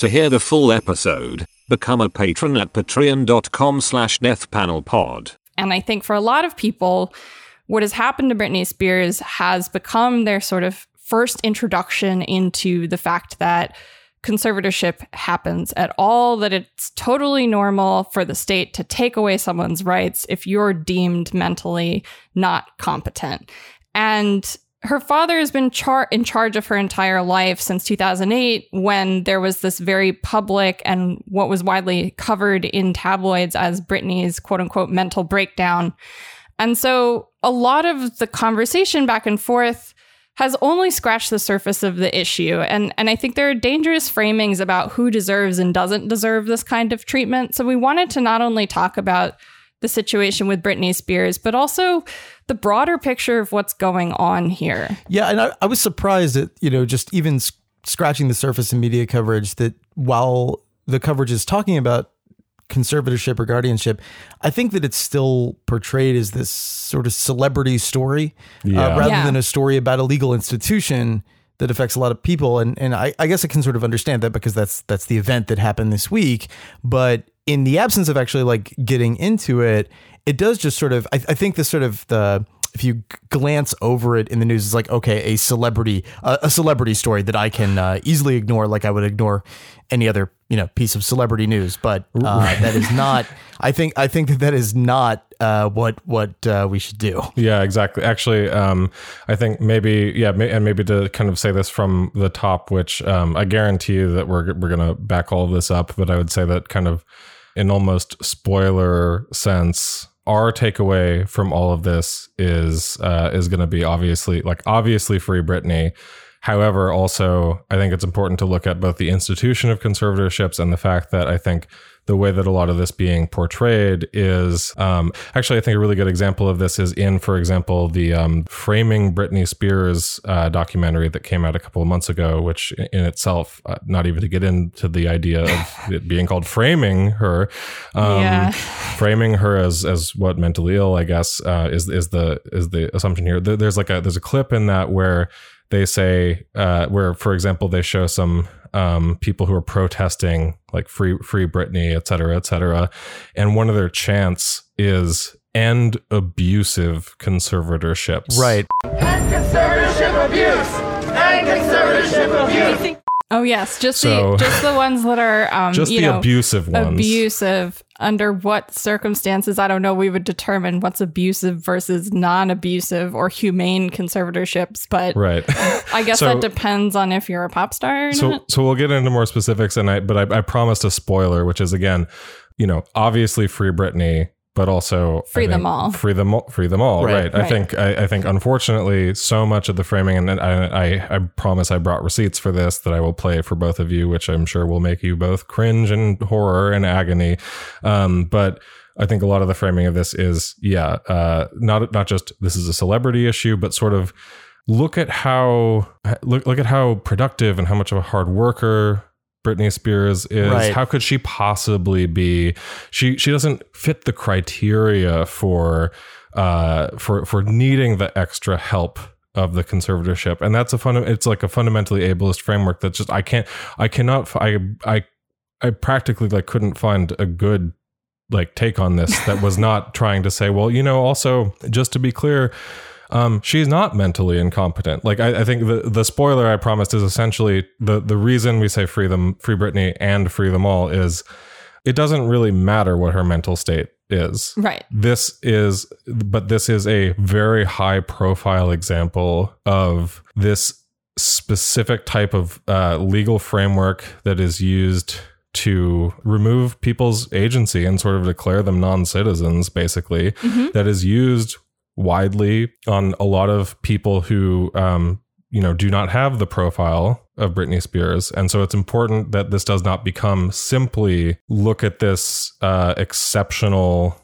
To hear the full episode, become a patron at patreon.com/deathpanelpod. And I think for a lot of people, what has happened to Britney Spears has become their sort of first introduction into the fact that conservatorship happens at all, that it's totally normal for the state to take away someone's rights if you're deemed mentally not competent. And her father has been in charge of her entire life since 2008, when there was this very public and what was widely covered in tabloids as Britney's quote unquote mental breakdown. And so a lot of the conversation back and forth has only scratched the surface of the issue. And I think there are dangerous framings about who deserves and doesn't deserve this kind of treatment. So we wanted to not only talk about the situation with Britney Spears, but also the broader picture of what's going on here. Yeah, and I was surprised at, just even scratching the surface in media coverage, that while the coverage is talking about conservatorship or guardianship, I think that it's still portrayed as this sort of celebrity story, rather than a story about a legal institution that affects a lot of people. And I guess I can sort of understand that, because that's the event that happened this week. But in the absence of actually getting into it, it does just sort of, I think the sort of the, if you glance over it in the news, it's like, okay, a celebrity story that I can easily ignore, like I would ignore any other, piece of celebrity news. But that is not, I think that is not what we should do. Yeah, exactly. Actually, I think maybe to kind of say this from the top, which I guarantee you that we're going to back all of this up, but I would say that kind of in almost spoiler sense, our takeaway from all of this is going to be obviously free Britney. However, also, I think it's important to look at both the institution of conservatorships and the fact that I think the way that a lot of this being portrayed is actually, I think a really good example of this is in, for example, the Framing Britney Spears documentary that came out a couple of months ago, which in itself, not even to get into the idea of it being called framing her, framing her as what, mentally ill, I guess, is the assumption here. There's a clip in that where they say, where, for example, they show some people who are protesting like free Britney, et cetera, and one of their chants is "End abusive conservatorships." Right. End conservatorship abuse. End conservatorship abuse. Oh yes, just the ones that are just the abusive ones. Abusive under what circumstances? I don't know. We would determine what's abusive versus non-abusive or humane conservatorships, but right. I guess that depends on if you're a pop star or not. So we'll get into more specifics, but I promised a spoiler, which is again, obviously free Britney, but also free them all. Right. I think unfortunately so much of the framing, and I promise I brought receipts for this that I will play for both of you, which I'm sure will make you both cringe and horror and agony. But I think a lot of the framing of this is, not just this is a celebrity issue, but sort of look at how productive and how much of a hard worker Britney Spears is. Right. How could she possibly be? She doesn't fit the criteria for needing the extra help of the conservatorship, and that's it's like a fundamentally ableist framework that's just I practically couldn't find a good take on this that was not trying to say, well, also just to be clear, she's not mentally incompetent. I think the spoiler I promised is essentially the reason we say free Britney and free them all is it doesn't really matter what her mental state is. Right. This is a very high profile example of this specific type of legal framework that is used to remove people's agency and sort of declare them non-citizens, basically, that is used widely on a lot of people who, do not have the profile of Britney Spears. And so it's important that this does not become simply look at this exceptional,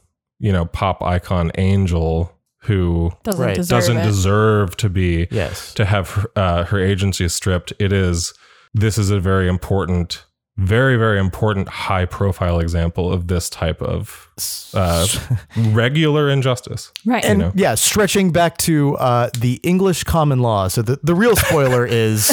pop icon angel who doesn't deserve to be, to have her agency stripped. This is a very important very, very important high profile example of this type of regular injustice. Right. And yeah, stretching back to the English common law. So the real spoiler is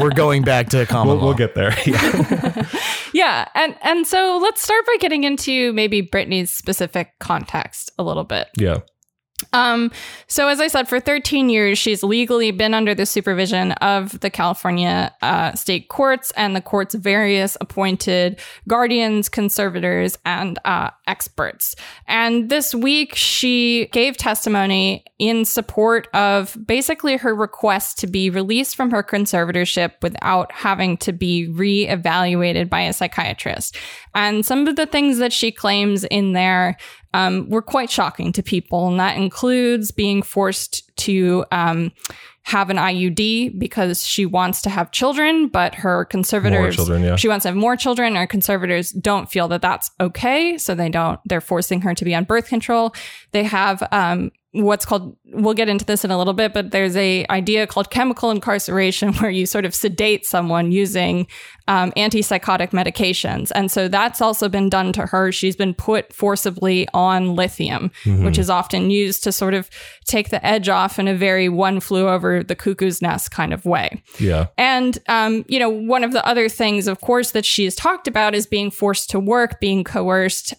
we're going back to common law. We'll get there. Yeah. Yeah. And so let's start by getting into maybe Britney's specific context a little bit. Yeah. So as I said, for 13 years, she's legally been under the supervision of the California state courts and the court's various appointed guardians, conservators, and experts. And this week, she gave testimony in support of basically her request to be released from her conservatorship without having to be reevaluated by a psychiatrist. And some of the things that she claims in there were quite shocking to people, and that includes being forced to have an IUD because she wants to have children, but her conservators... More children, yeah. She wants to have more children. Her conservators don't feel that that's okay, so they don't... They're forcing her to be on birth control. They have what's called... We'll get into this in a little bit, but there's a idea called chemical incarceration where you sort of sedate someone using... antipsychotic medications. And so that's also been done to her. She's been put forcibly on lithium, which is often used to sort of take the edge off in a very one flew over the cuckoo's nest kind of way. Yeah. And, you know, one of the other things, of course, that she has talked about is being forced to work, being coerced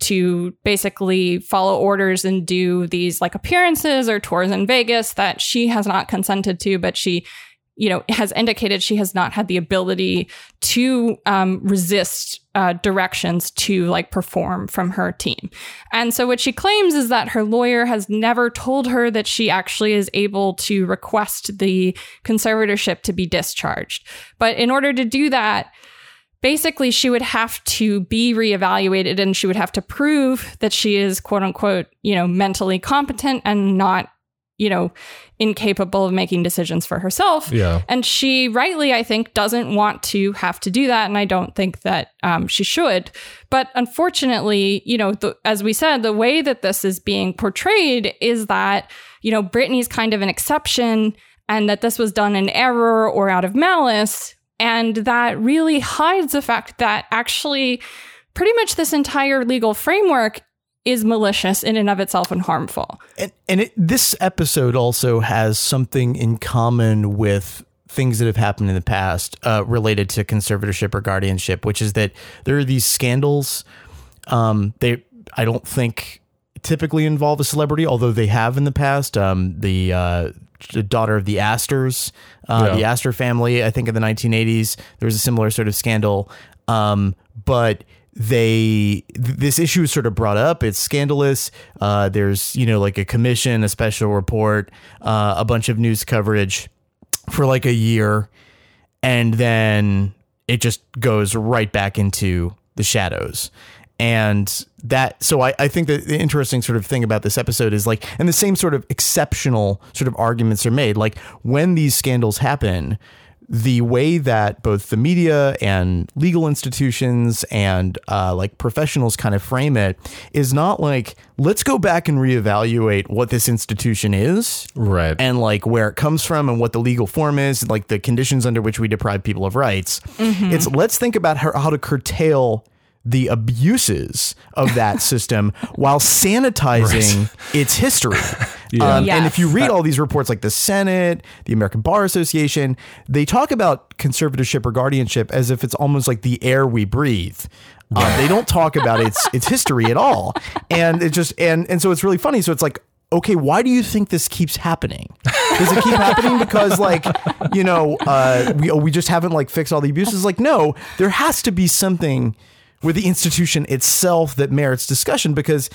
to basically follow orders and do these like appearances or tours in Vegas that she has not consented to, but she has indicated she has not had the ability to resist directions to like perform from her team. And so what she claims is that her lawyer has never told her that she actually is able to request the conservatorship to be discharged. But in order to do that, basically she would have to be reevaluated and she would have to prove that she is, quote unquote, mentally competent and not incapable of making decisions for herself. Yeah. And she rightly, I think, doesn't want to have to do that. And I don't think that she should. But unfortunately, as we said, the way that this is being portrayed is that, Britney's kind of an exception and that this was done in error or out of malice. And that really hides the fact that actually pretty much this entire legal framework is malicious in and of itself and harmful. And this episode also has something in common with things that have happened in the past related to conservatorship or guardianship, which is that there are these scandals. I don't think typically involve a celebrity, although they have in the past. The daughter of the Astors, the Astor family, I think in the 1980s, there was a similar sort of scandal. But this issue is sort of brought up. It's scandalous. There's, like a commission, a special report, a bunch of news coverage for like a year. And then it just goes right back into the shadows. And I think that the interesting sort of thing about this episode is like, and the same sort of exceptional sort of arguments are made. Like when these scandals happen, the way that both the media and legal institutions and like professionals kind of frame it is not like, let's go back and reevaluate what this institution is. Right. And like where it comes from and what the legal form is, like the conditions under which we deprive people of rights. Mm-hmm. It's let's think about how to curtail the abuses of that system while sanitizing its history. Yeah. And if you read all these reports like the Senate, the American Bar Association, they talk about conservatorship or guardianship as if it's almost like the air we breathe. They don't talk about its history at all. And it just and so it's really funny. So it's like, okay, why do you think this keeps happening? Does it keep happening because like, we just haven't like fixed all the abuses? Like, no, there has to be something with the institution itself that merits discussion because...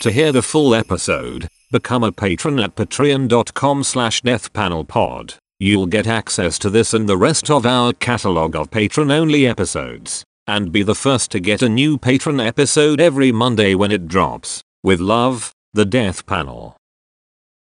To hear the full episode, become a patron at patreon.com/deathpanelpod. You'll get access to this and the rest of our catalog of patron-only episodes, and be the first to get a new patron episode every Monday when it drops. With love, the Death Panel.